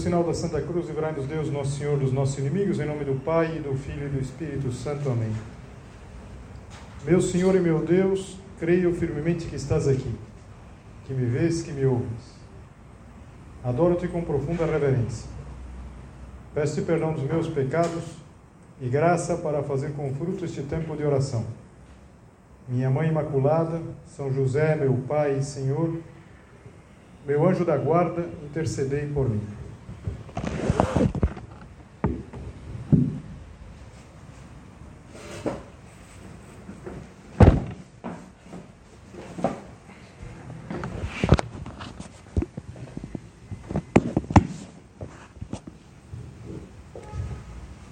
Sinal da Santa Cruz, livrai-nos Deus, nosso Senhor, dos nossos inimigos, em nome do Pai, e do Filho e do Espírito Santo. Amém. Meu Senhor e meu Deus, creio firmemente que estás aqui, que me vês, que me ouves. Adoro-te com profunda reverência. Peço-te perdão dos meus pecados e graça para fazer com fruto este tempo de oração. Minha Mãe Imaculada, São José, meu Pai e Senhor, meu anjo da guarda, intercedei por mim.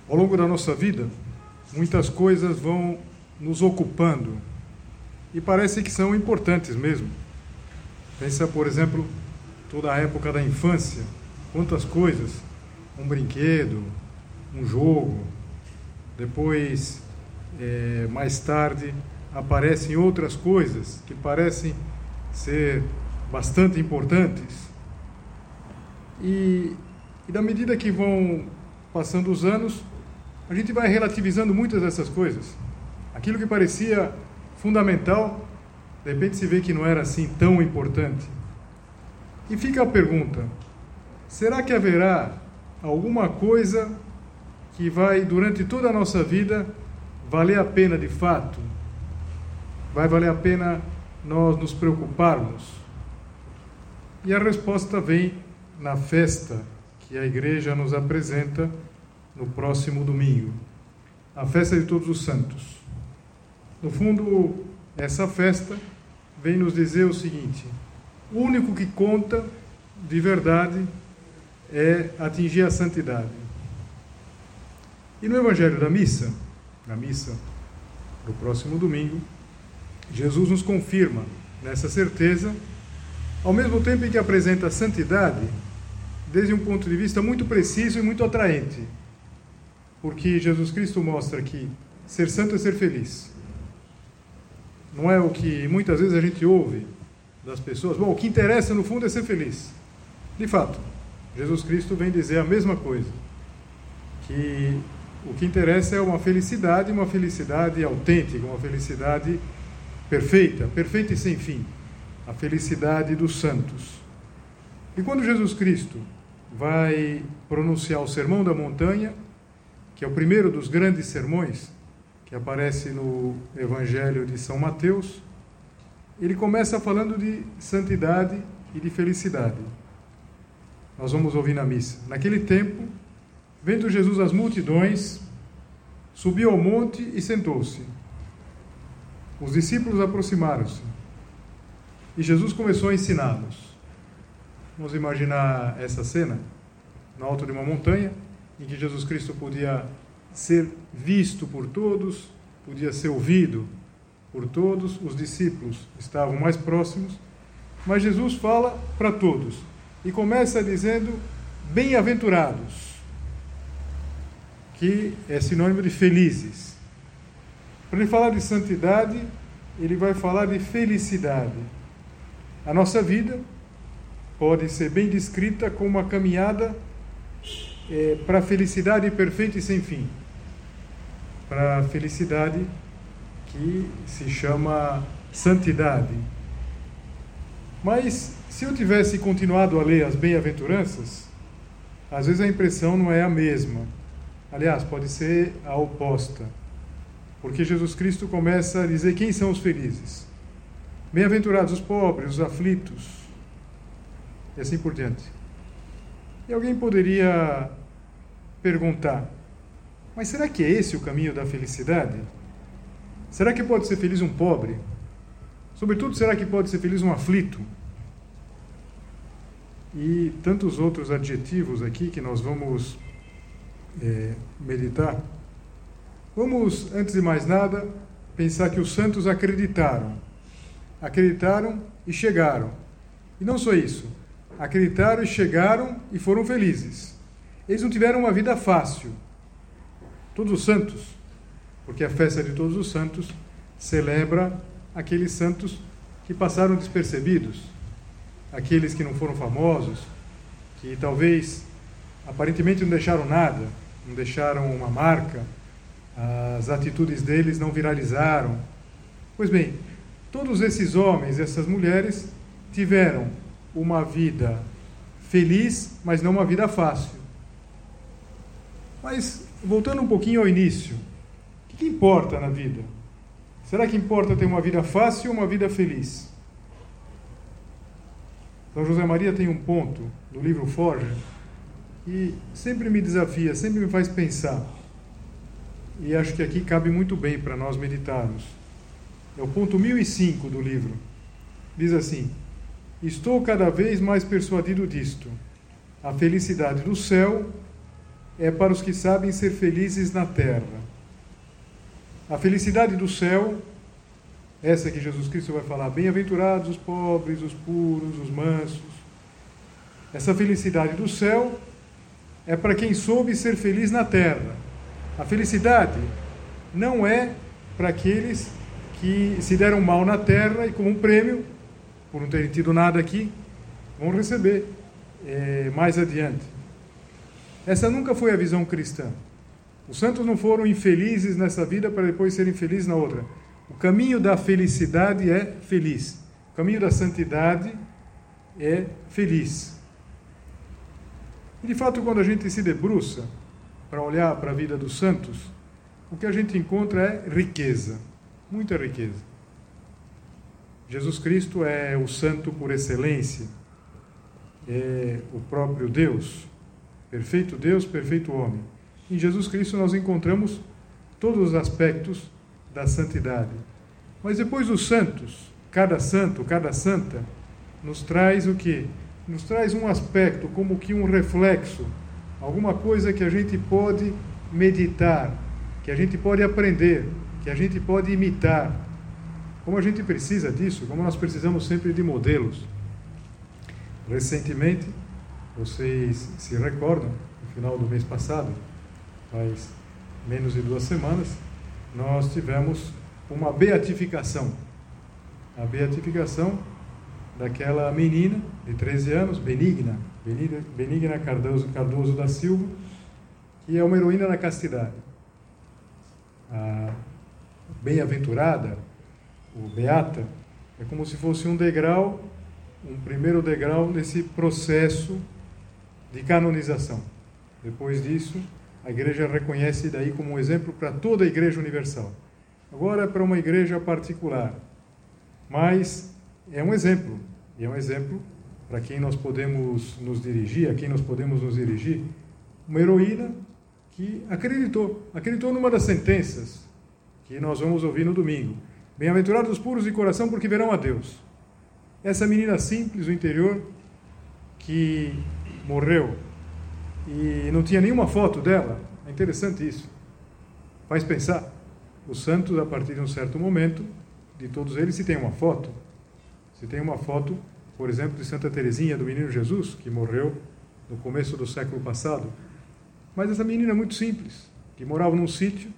Ao longo da nossa vida, muitas coisas vão nos ocupando e parece que são importantes mesmo. Pensa, por exemplo, toda a época da infância, quantas coisas, um brinquedo, um jogo, depois, mais tarde, aparecem outras coisas que parecem ser bastante importantes. E da medida que vão passando os anos, a gente vai relativizando muitas dessas coisas. Aquilo que parecia fundamental, de repente se vê que não era assim tão importante. E fica a pergunta: será que haverá alguma coisa que vai, durante toda a nossa vida, valer a pena de fato? Vai valer a pena nós nos preocuparmos? E a resposta vem na festa que a Igreja nos apresenta no próximo domingo, a festa de Todos os Santos. No fundo, essa festa vem nos dizer o seguinte: o único que conta, de verdade, é atingir a santidade. E no Evangelho da Missa, na missa do próximo domingo, Jesus nos confirma nessa certeza, ao mesmo tempo em que apresenta a santidade desde um ponto de vista muito preciso e muito atraente. Porque Jesus Cristo mostra que ser santo é ser feliz. Não é o que muitas vezes a gente ouve das pessoas. Bom, o que interessa no fundo é ser feliz. De fato, Jesus Cristo vem dizer a mesma coisa, que o que interessa é uma felicidade autêntica, uma felicidade perfeita, perfeita e sem fim, a felicidade dos santos. E quando Jesus Cristo vai pronunciar o Sermão da Montanha, que é o primeiro dos grandes sermões, que aparece no Evangelho de São Mateus, ele começa falando de santidade e de felicidade. Nós vamos ouvir na missa. Naquele tempo, vendo Jesus as multidões, subiu ao monte e sentou-se. Os discípulos aproximaram-se e Jesus começou a ensiná-los. Vamos imaginar essa cena, no alto de uma montanha, em que Jesus Cristo podia ser visto por todos, podia ser ouvido por todos, os discípulos estavam mais próximos, mas Jesus fala para todos e começa dizendo: bem-aventurados, que é sinônimo de felizes. Para ele falar de santidade, ele vai falar de felicidade. A nossa vida pode ser bem descrita como uma caminhada para a felicidade perfeita e sem fim, para a felicidade que se chama santidade. Mas se eu tivesse continuado a ler as bem-aventuranças, às vezes a impressão não é a mesma. Aliás, pode ser a oposta, porque Jesus Cristo começa a dizer quem são os felizes: bem-aventurados os pobres, os aflitos, e assim por diante. E alguém poderia perguntar: mas será que é esse o caminho da felicidade? Será que pode ser feliz um pobre? Sobretudo, será que pode ser feliz um aflito? E tantos outros adjetivos aqui que nós vamos meditar. Vamos, antes de mais nada, pensar que os santos acreditaram. Acreditaram e chegaram. E não só isso. Acreditaram e chegaram e foram felizes. Eles não tiveram uma vida fácil. Todos os santos, porque a festa de Todos os Santos celebra aqueles santos que passaram despercebidos, aqueles que não foram famosos, que talvez aparentemente não deixaram nada, não deixaram uma marca, as atitudes deles não viralizaram. Pois bem, todos esses homens, essas mulheres, tiveram uma vida feliz, mas não uma vida fácil. Mas, voltando um pouquinho ao início, o que importa na vida? Será que importa ter uma vida fácil ou uma vida feliz? São José Maria tem um ponto no livro Forja que sempre me desafia, sempre me faz pensar. E acho que aqui cabe muito bem para nós meditarmos. É o ponto 1005 do livro. Diz assim: estou cada vez mais persuadido disto. A felicidade do céu é para os que sabem ser felizes na terra. A felicidade do céu, essa que Jesus Cristo vai falar, bem-aventurados os pobres, os puros, os mansos. Essa felicidade do céu é para quem soube ser feliz na terra. A felicidade não é para aqueles que se deram mal na terra e, como um prêmio, por não terem tido nada aqui, vão receber mais adiante. Essa nunca foi a visão cristã. Os santos não foram infelizes nessa vida para depois serem felizes na outra. O caminho da felicidade é feliz. O caminho da santidade é feliz. E, de fato, quando a gente se debruça para olhar para a vida dos santos, o que a gente encontra é riqueza, muita riqueza. Jesus Cristo é o santo por excelência, é o próprio Deus, perfeito homem. Em Jesus Cristo nós encontramos todos os aspectos da santidade. Mas depois os santos, cada santo, cada santa, nos traz o quê? Nos traz um aspecto, como que um reflexo, alguma coisa que a gente pode meditar, que a gente pode aprender, que a gente pode imitar. Como a gente precisa disso, como nós precisamos sempre de modelos. Recentemente, vocês se recordam, no final do mês passado, faz menos de 2 semanas, nós tivemos uma beatificação. A beatificação daquela menina de 13 anos, Benigna Cardoso da Silva, que é uma heroína da castidade. A bem-aventurada, o beata, é como se fosse um degrau, um primeiro degrau nesse processo de canonização. Depois disso, a igreja reconhece daí como um exemplo para toda a igreja universal. Agora é para uma igreja particular, mas é um exemplo, e é um exemplo para quem nós podemos nos dirigir, uma heroína que acreditou numa das sentenças que nós vamos ouvir no domingo. Bem-aventurados os puros de coração, porque verão a Deus. Essa menina simples do interior, que morreu e não tinha nenhuma foto dela, é interessante isso. Faz pensar, os santos, a partir de um certo momento, de todos eles, se tem uma foto. Se tem uma foto, por exemplo, de Santa Terezinha do Menino Jesus, que morreu no começo do século passado. Mas essa menina é muito simples, que morava num sítio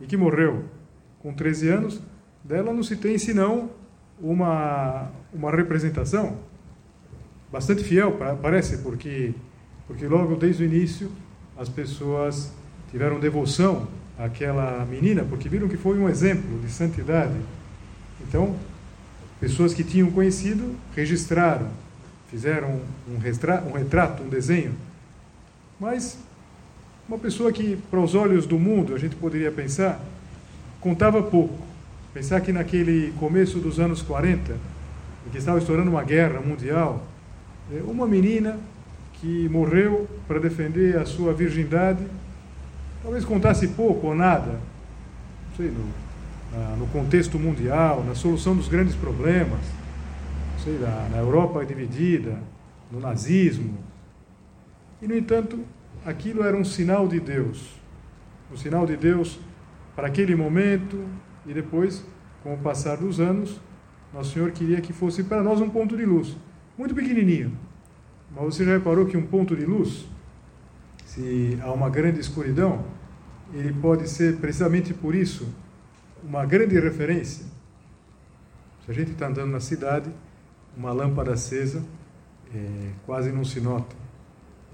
e que morreu com 13 anos. Dela não se tem senão uma representação bastante fiel, parece, porque logo desde o início as pessoas tiveram devoção àquela menina, porque viram que foi um exemplo de santidade. Então, pessoas que tinham conhecido registraram, fizeram um retrato, um desenho. Mas uma pessoa que, para os olhos do mundo, a gente poderia pensar, contava pouco. Pensar que naquele começo dos anos 40, em que estava estourando uma guerra mundial, uma menina que morreu para defender a sua virgindade, talvez contasse pouco ou nada, não sei, no contexto mundial, na solução dos grandes problemas, não sei, na Europa dividida, no nazismo. E, no entanto, aquilo era um sinal de Deus para aquele momento. E depois, com o passar dos anos, Nosso Senhor queria que fosse para nós um ponto de luz, muito pequenininho. Mas você já reparou que um ponto de luz, se há uma grande escuridão, ele pode ser, precisamente por isso, uma grande referência. Se a gente está andando na cidade, uma lâmpada acesa quase não se nota.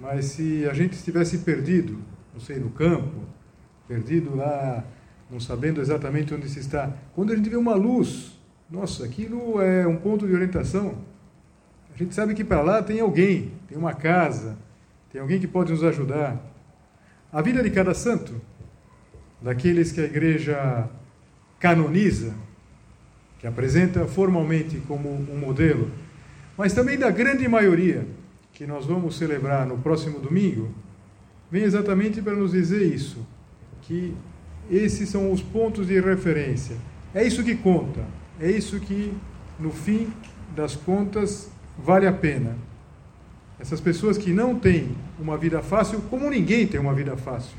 Mas se a gente estivesse perdido, não sei, no campo, perdido lá, não sabendo exatamente onde se está, quando a gente vê uma luz, nossa, aquilo é um ponto de orientação. A gente sabe que para lá tem alguém, tem uma casa, tem alguém que pode nos ajudar. A vida de cada santo, daqueles que a Igreja canoniza, que apresenta formalmente como um modelo, mas também da grande maioria que nós vamos celebrar no próximo domingo, vem exatamente para nos dizer isso, que esses são os pontos de referência. É isso que conta, é isso que, no fim das contas, vale a pena. Essas pessoas que não têm uma vida fácil, como ninguém tem uma vida fácil.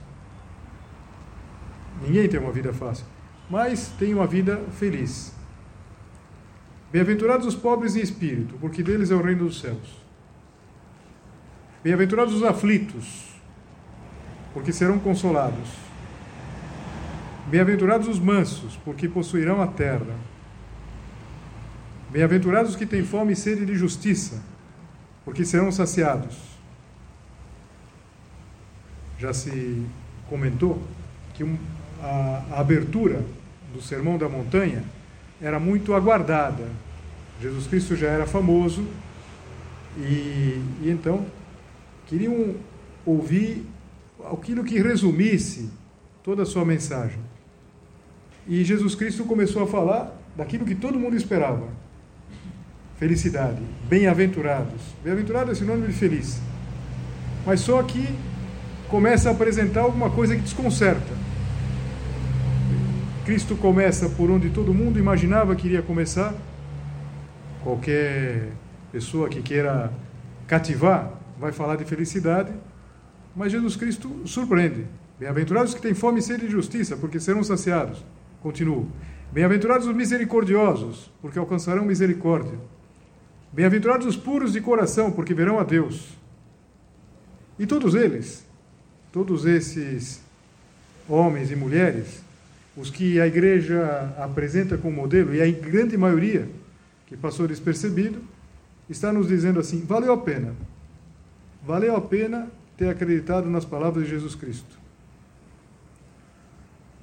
Ninguém tem uma vida fácil, mas tem uma vida feliz. Bem-aventurados os pobres em espírito, porque deles é o reino dos céus. Bem-aventurados os aflitos, porque serão consolados. Bem-aventurados os mansos, porque possuirão a terra. Bem-aventurados os que têm fome e sede de justiça, porque serão saciados. Já se comentou que a abertura do Sermão da Montanha era muito aguardada. Jesus Cristo já era famoso e então queriam ouvir aquilo que resumisse toda a sua mensagem. E Jesus Cristo começou a falar daquilo que todo mundo esperava: felicidade, bem-aventurados. Bem-aventurado é sinônimo de feliz. Mas só que começa a apresentar alguma coisa que desconcerta. Cristo começa por onde todo mundo imaginava que iria começar. Qualquer pessoa que queira cativar vai falar de felicidade, mas Jesus Cristo surpreende. Bem-aventurados que têm fome e sede de justiça, porque serão saciados. Continuo. Bem-aventurados os misericordiosos, porque alcançarão misericórdia. Bem-aventurados os puros de coração, porque verão a Deus. E todos eles, todos esses homens e mulheres, os que a Igreja apresenta como modelo, e a grande maioria que passou despercebido, está nos dizendo assim: valeu a pena. Valeu a pena ter acreditado nas palavras de Jesus Cristo.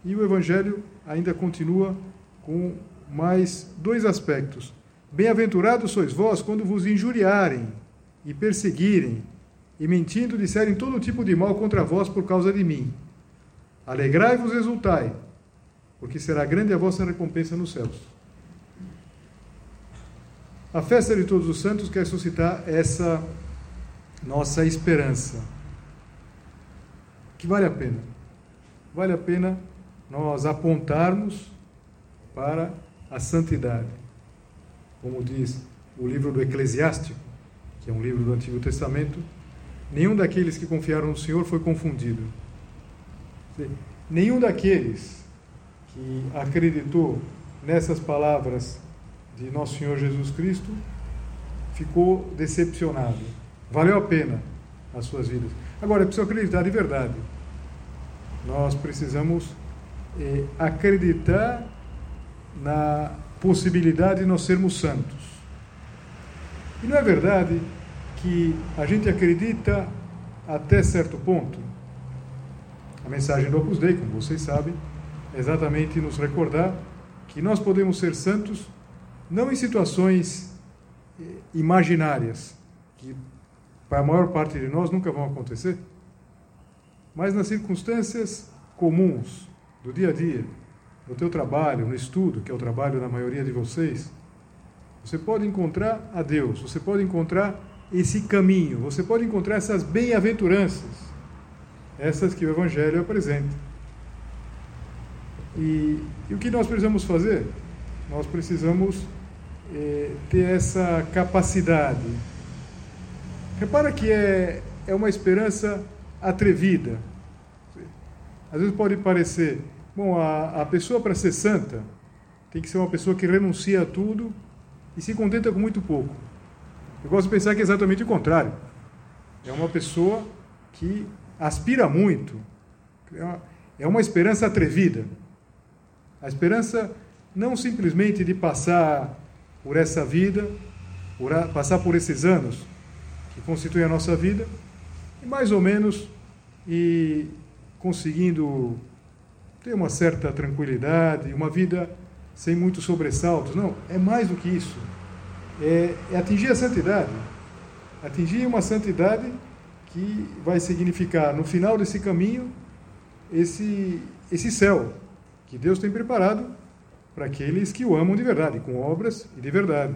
E o Evangelho ainda continua com mais dois aspectos. Bem-aventurados sois vós quando vos injuriarem e perseguirem, e mentindo disserem todo tipo de mal contra vós por causa de mim. Alegrai-vos e exultai, porque será grande a vossa recompensa nos céus. A festa de todos os santos quer suscitar essa nossa esperança, que vale a pena. Vale a pena nós apontarmos para a santidade. Como diz o livro do Eclesiástico, que é um livro do Antigo Testamento, nenhum daqueles que confiaram no Senhor foi confundido. Nenhum daqueles que acreditou nessas palavras de Nosso Senhor Jesus Cristo ficou decepcionado. Valeu a pena as suas vidas. Agora, é preciso acreditar de verdade. Nós precisamos acreditar na possibilidade de nós sermos santos. E não é verdade que a gente acredita até certo ponto? A mensagem do Opus Dei, como vocês sabem, exatamente nos recordar que nós podemos ser santos não em situações imaginárias, que para a maior parte de nós nunca vão acontecer, mas nas circunstâncias comuns do dia a dia, no teu trabalho, no estudo, que é o trabalho da maioria de vocês. Você pode encontrar a Deus, você pode encontrar esse caminho, você pode encontrar essas bem-aventuranças, essas que o Evangelho apresenta. E o que nós precisamos fazer? Nós precisamos ter essa capacidade. Repara que é uma esperança atrevida. Às vezes pode parecer, bom, a pessoa para ser santa tem que ser uma pessoa que renuncia a tudo e se contenta com muito pouco. Eu gosto de pensar que é exatamente o contrário. É uma pessoa que aspira muito. É uma esperança atrevida. A esperança não simplesmente de passar por essa vida, passar por esses anos que constituem a nossa vida, mais ou menos, e conseguindo ter uma certa tranquilidade, uma vida sem muitos sobressaltos. Não, é mais do que isso. É atingir a santidade. Atingir uma santidade que vai significar, no final desse caminho, esse céu que Deus tem preparado para aqueles que o amam de verdade, com obras e de verdade.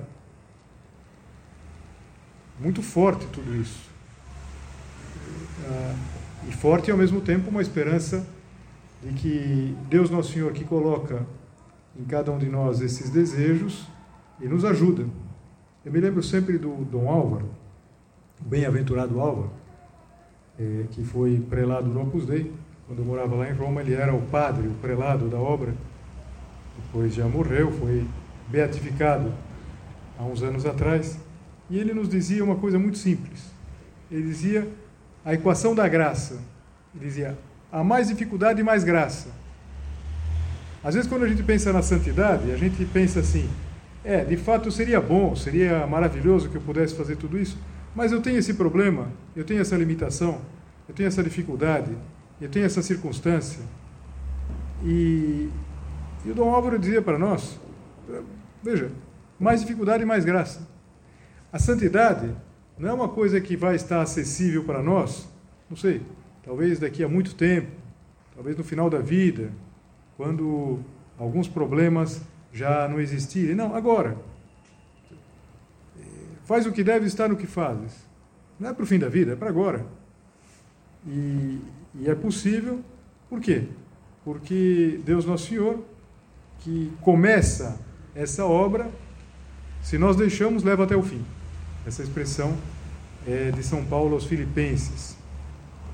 Muito forte tudo isso. E forte, ao mesmo tempo, uma esperança de que Deus Nosso Senhor, que coloca em cada um de nós esses desejos, e nos ajuda. Eu me lembro sempre do Dom Álvaro, o bem-aventurado Álvaro, que foi prelado do Opus Dei. Quando eu morava lá em Roma, ele era o padre, o prelado da obra. Depois já morreu, foi beatificado há uns anos atrás. E ele nos dizia uma coisa muito simples. Ele dizia a equação da graça. Ele dizia, há mais dificuldade e mais graça. Às vezes, quando a gente pensa na santidade, a gente pensa assim, de fato seria bom, seria maravilhoso que eu pudesse fazer tudo isso, mas eu tenho esse problema, eu tenho essa limitação, eu tenho essa dificuldade, eu tenho essa circunstância. E o Dom Álvaro dizia para nós, veja, mais dificuldade e mais graça. A santidade não é uma coisa que vai estar acessível para nós, não sei, talvez daqui a muito tempo, talvez no final da vida, quando alguns problemas já não existirem. Não, agora. Faz o que deve, está no que fazes. Não é para o fim da vida, é para agora. E é possível. Por quê? Porque Deus Nosso Senhor, que começa essa obra, se nós deixamos, leva até o fim. Essa expressão é de São Paulo aos Filipenses.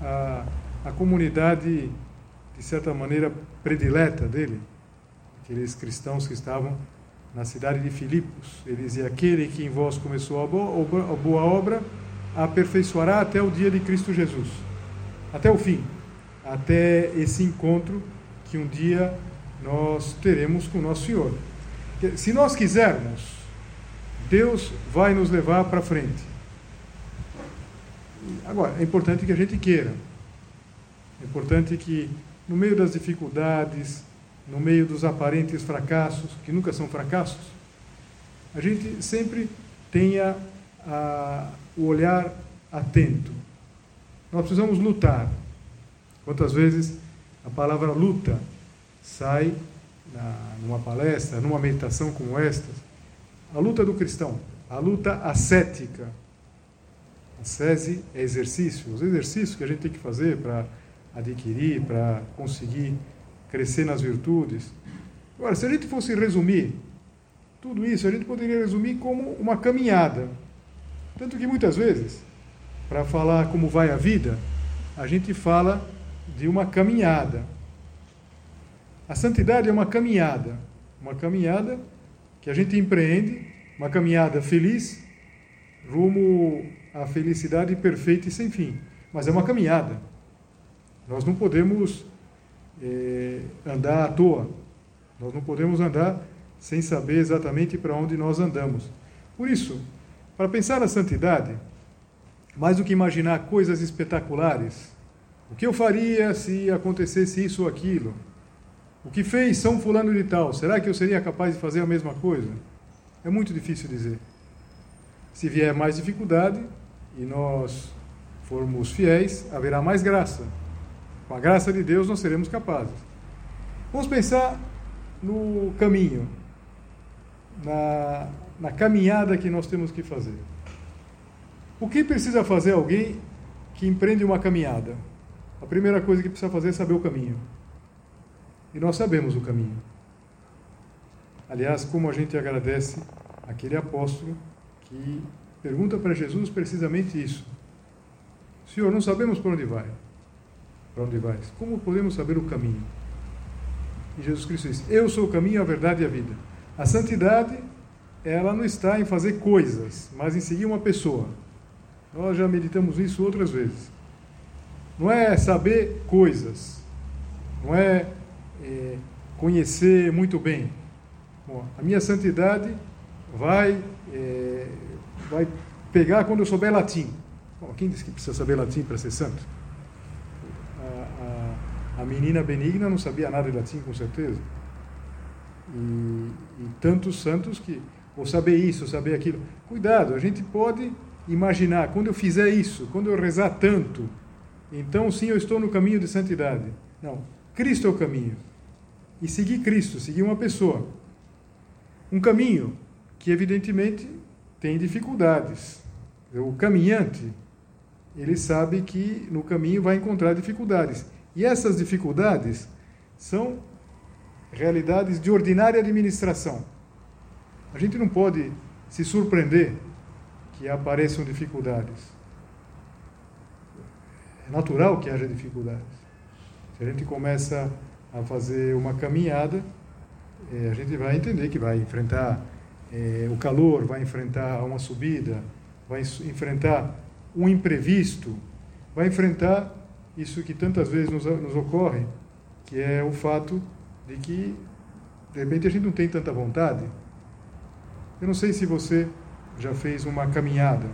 A comunidade, de certa maneira, predileta dele, aqueles cristãos que estavam na cidade de Filipos. Ele dizia, aquele que em vós começou a boa obra, a aperfeiçoará até o dia de Cristo Jesus. Até o fim, até esse encontro que um dia nós teremos com o Nosso Senhor. Se nós quisermos, Deus vai nos levar para frente. Agora, é importante que a gente queira. É importante que, no meio das dificuldades, no meio dos aparentes fracassos, que nunca são fracassos, a gente sempre tenha o olhar atento. Nós precisamos lutar. Quantas vezes a palavra luta sai numa palestra, numa meditação como esta? A luta do cristão, a luta ascética. Ascese é exercício. Os exercícios que a gente tem que fazer para adquirir, para conseguir crescer nas virtudes. Agora, se a gente fosse resumir tudo isso, a gente poderia resumir como uma caminhada. Tanto que muitas vezes, para falar como vai a vida, a gente fala de uma caminhada. A santidade é uma caminhada que a gente empreende, uma caminhada feliz, rumo à felicidade perfeita e sem fim. Mas é uma caminhada. Nós não podemos andar à toa. Nós não podemos andar sem saber exatamente para onde nós andamos. Por isso, para pensar na santidade, mais do que imaginar coisas espetaculares, o que eu faria se acontecesse isso ou aquilo? O que fez São Fulano de Tal? Será que eu seria capaz de fazer a mesma coisa? É muito difícil dizer. Se vier mais dificuldade e nós formos fiéis, haverá mais graça. Com a graça de Deus, nós seremos capazes. Vamos pensar no caminho, na caminhada que nós temos que fazer. O que precisa fazer alguém que empreende uma caminhada? A primeira coisa que precisa fazer é saber o caminho. E nós sabemos o caminho. Aliás, como a gente agradece aquele apóstolo que pergunta para Jesus precisamente isso. Senhor, não sabemos por onde vai. Para onde vais? Como podemos saber o caminho? E Jesus Cristo diz, eu sou o caminho, a verdade e a vida. A santidade, ela não está em fazer coisas, mas em seguir uma pessoa. Nós já meditamos isso outras vezes. Não é saber coisas, não é, conhecer muito bem. Bom, a minha santidade vai pegar quando eu souber latim. Quem disse que precisa saber latim para ser santo? A menina Benigna não sabia nada de latim, com certeza. E tantos santos que... Ou saber isso, ou saber aquilo. Cuidado, a gente pode imaginar, quando eu fizer isso, quando eu rezar tanto, então sim, eu estou no caminho de santidade. Não, Cristo é o caminho. E seguir Cristo, seguir uma pessoa. Um caminho que, evidentemente, tem dificuldades. O caminhante, ele sabe que no caminho vai encontrar dificuldades. E essas dificuldades são realidades de ordinária administração. A gente não pode se surpreender que apareçam dificuldades. É natural que haja dificuldades. Se a gente começa a fazer uma caminhada, a gente vai entender que vai enfrentar o calor, vai enfrentar uma subida, vai enfrentar um imprevisto, vai enfrentar isso que tantas vezes nos ocorre, que é o fato de que, de repente, a gente não tem tanta vontade. Eu não sei se você já fez uma caminhada.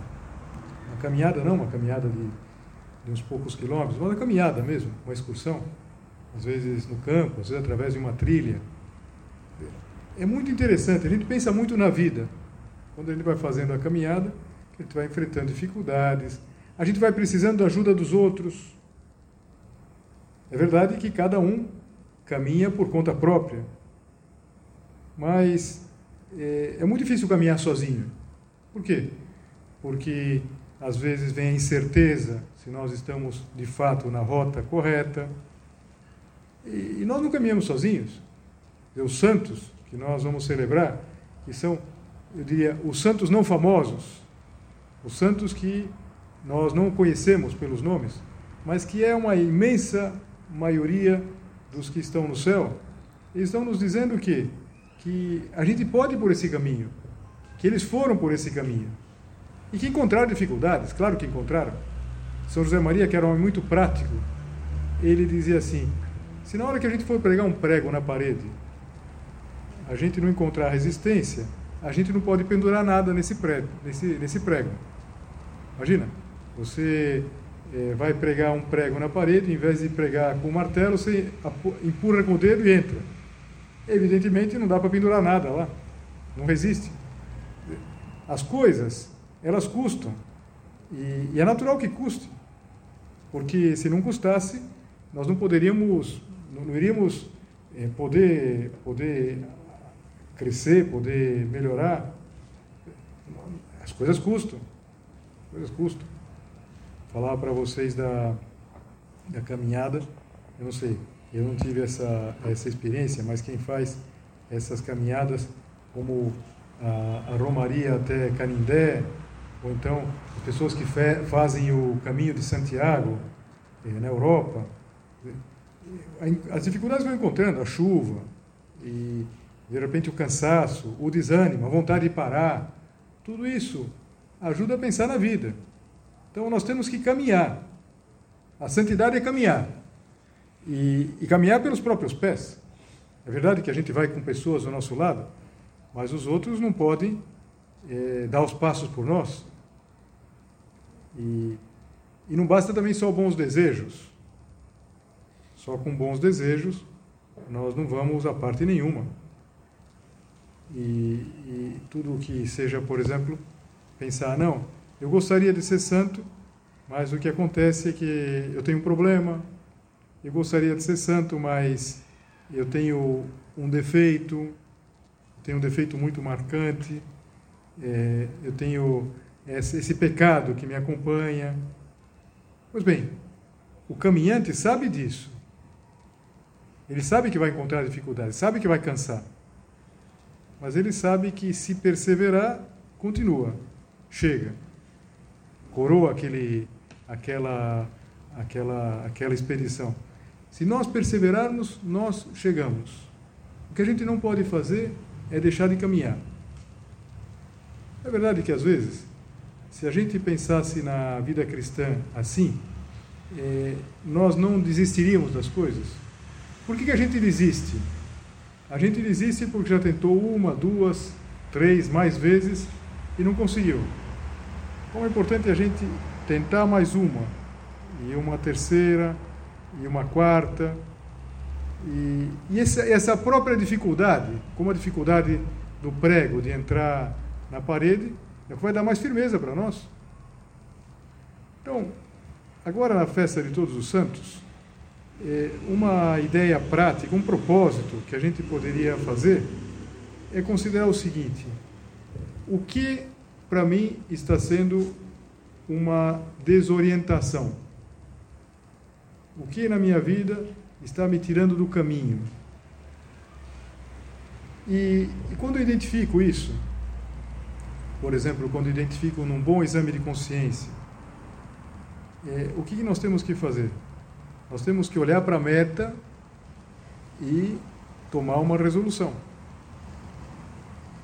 Uma caminhada não, uma caminhada de uns poucos quilômetros, mas uma caminhada mesmo, uma excursão, às vezes no campo, às vezes através de uma trilha. É muito interessante, a gente pensa muito na vida. Quando a gente vai fazendo a caminhada, a gente vai enfrentando dificuldades, a gente vai precisando da ajuda dos outros. É verdade que cada um caminha por conta própria, mas é muito difícil caminhar sozinho. Por quê? Porque às vezes vem a incerteza se nós estamos de fato na rota correta. E nós não caminhamos sozinhos. Os santos que nós vamos celebrar, que são, eu diria, os santos não famosos, os santos que nós não conhecemos pelos nomes, mas que é uma imensa maioria dos que estão no céu, eles estão nos dizendo que a gente pode ir por esse caminho, que eles foram por esse caminho, e que encontraram dificuldades, claro que encontraram. São José Maria, que era um homem muito prático, ele dizia assim: se na hora que a gente for pregar um prego na parede, a gente não encontrar resistência, a gente não pode pendurar nada nesse prego. Imagina, você vai pregar um prego na parede, em vez de pregar com o martelo, você empurra com o dedo e entra. Evidentemente não dá para pendurar nada lá, não resiste. As coisas, elas custam, e é natural que custe, porque se não custasse, nós não poderíamos, não iríamos poder crescer, poder melhorar. As coisas custam, as coisas custam. Falar para vocês da caminhada, eu não sei, eu não tive essa experiência, mas quem faz essas caminhadas, como a Romaria até Canindé, ou então as pessoas que fazem o caminho de Santiago na Europa, as dificuldades vão encontrando, a chuva, e de repente o cansaço, o desânimo, a vontade de parar, tudo isso ajuda a pensar na vida. Então nós temos que caminhar. A santidade é caminhar, e caminhar pelos próprios pés. É verdade que a gente vai com pessoas do nosso lado, mas os outros não podem dar os passos por nós. E não basta também só bons desejos. Só com bons desejos nós não vamos a parte nenhuma. E tudo que seja, por exemplo, pensar: não, eu gostaria de ser santo, mas o que acontece é que eu tenho um problema, eu gostaria de ser santo, mas eu tenho um defeito, muito marcante, eu tenho esse pecado que me acompanha. Pois bem, o caminhante sabe disso. Ele sabe que vai encontrar dificuldades, sabe que vai cansar. Mas ele sabe que, se perseverar, continua, chega. Coroa aquela expedição. Se nós perseverarmos, nós chegamos. O que a gente não pode fazer é deixar de caminhar. É verdade que, às vezes, se a gente pensasse na vida cristã assim, nós não desistiríamos das coisas. Por que a gente desiste? A gente desiste porque já tentou 1, 2, 3, mais vezes e não conseguiu. Então é importante a gente tentar mais uma, e uma terceira, e uma quarta. E essa própria dificuldade, como a dificuldade do prego de entrar na parede, é o que vai dar mais firmeza para nós. Então, agora na festa de Todos os Santos, uma ideia prática, um propósito que a gente poderia fazer é considerar o seguinte: o que para mim está sendo uma desorientação? O que na minha vida está me tirando do caminho? E quando eu identifico isso, por exemplo, quando eu identifico num bom exame de consciência, o que nós temos que fazer? Nós temos que olhar para a meta e tomar uma resolução.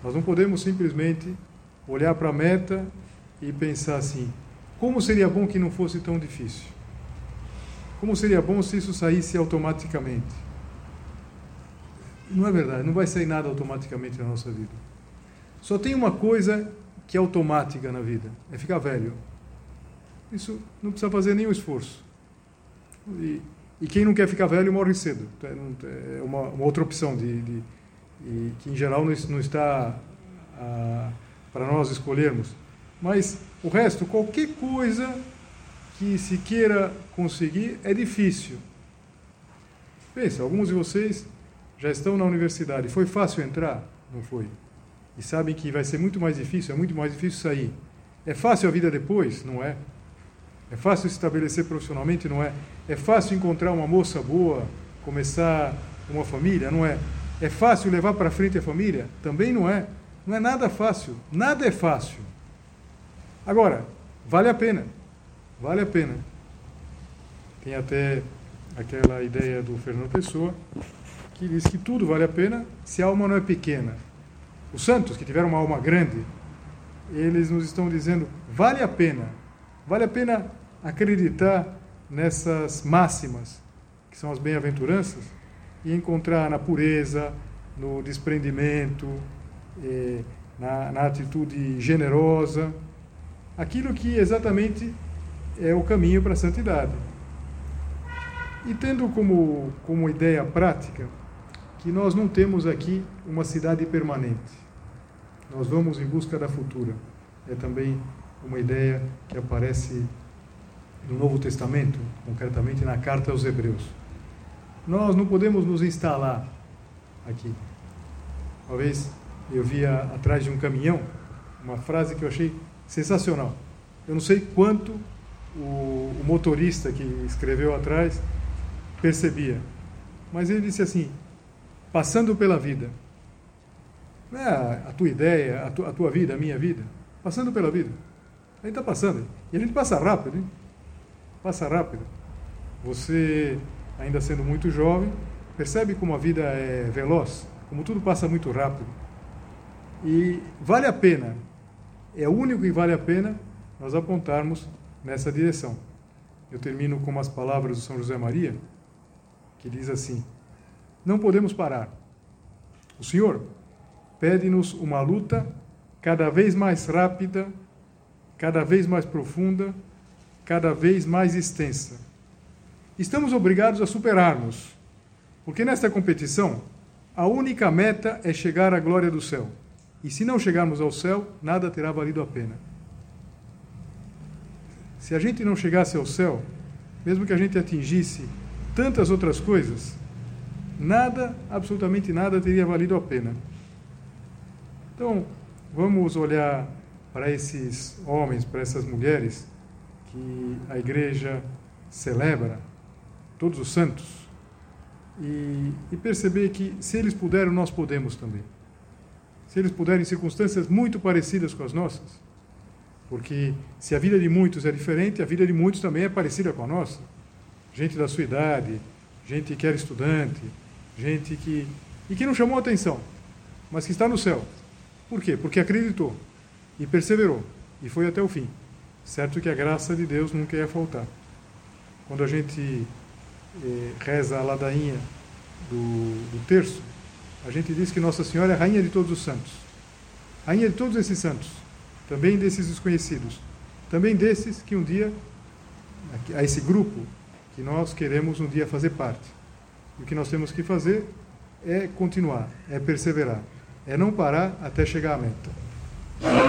Nós não podemos simplesmente olhar para a meta e pensar assim: como seria bom que não fosse tão difícil? Como seria bom se isso saísse automaticamente? Não é verdade, não vai sair nada automaticamente na nossa vida. Só tem uma coisa que é automática na vida: é ficar velho. Isso não precisa fazer nenhum esforço. E quem não quer ficar velho morre cedo. É uma outra opção que, em geral, não está para nós escolhermos. Mas o resto, qualquer coisa que se queira conseguir, é difícil. Pensa, alguns de vocês já estão na universidade. Foi fácil entrar? Não foi. E sabem que vai ser muito mais difícil, é muito mais difícil sair. É fácil a vida depois? Não é. É fácil se estabelecer profissionalmente? Não é. É fácil encontrar uma moça boa, começar uma família? Não é. É fácil levar para frente a família? Também não é. Não é nada fácil. Nada é fácil. Agora, vale a pena. Vale a pena. Tem até aquela ideia do Fernando Pessoa, que diz que tudo vale a pena se a alma não é pequena. Os santos, que tiveram uma alma grande, eles nos estão dizendo: vale a pena acreditar nessas máximas, que são as bem-aventuranças, e encontrar na pureza, no desprendimento, na atitude generosa, aquilo que exatamente é o caminho para a santidade. E tendo como ideia prática que nós não temos aqui uma cidade permanente. Nós vamos em busca da futura. É também uma ideia que aparece no Novo Testamento, concretamente na carta aos Hebreus. Nós não podemos nos instalar aqui. Uma vez eu via atrás de um caminhão uma frase que eu achei sensacional. Eu não sei quanto o motorista que escreveu atrás percebia, mas ele disse assim: passando pela vida. Não é a tua ideia, a tua vida, a minha vida. Passando pela vida. A gente está passando, e a gente passa rápido, hein? Passa rápido. Você, ainda sendo muito jovem, percebe como a vida é veloz, como tudo passa muito rápido. E vale a pena, é o único que vale a pena nós apontarmos nessa direção. Eu termino com umas palavras do São José Maria, que diz assim: não podemos parar. O Senhor pede-nos uma luta cada vez mais rápida, cada vez mais profunda, cada vez mais extensa. Estamos obrigados a superarmos, porque nesta competição a única meta é chegar à glória do céu. E se não chegarmos ao céu, nada terá valido a pena. Se a gente não chegasse ao céu, mesmo que a gente atingisse tantas outras coisas, nada, absolutamente nada, teria valido a pena. Então, vamos olhar para esses homens, para essas mulheres que a Igreja celebra, todos os santos, e perceber que, se eles puderam, nós podemos também. Se eles puderem, em circunstâncias muito parecidas com as nossas, porque se a vida de muitos é diferente, a vida de muitos também é parecida com a nossa. Gente da sua idade, gente que era estudante, gente que não chamou atenção, mas que está no céu. Por quê? Porque acreditou e perseverou e foi até o fim. Certo que a graça de Deus nunca ia faltar. Quando a gente reza a ladainha do terço, a gente diz que Nossa Senhora é rainha de todos os santos. Rainha de todos esses santos, também desses desconhecidos, também desses que um dia, a esse grupo que nós queremos um dia fazer parte. E o que nós temos que fazer é continuar, é perseverar, é não parar até chegar à meta.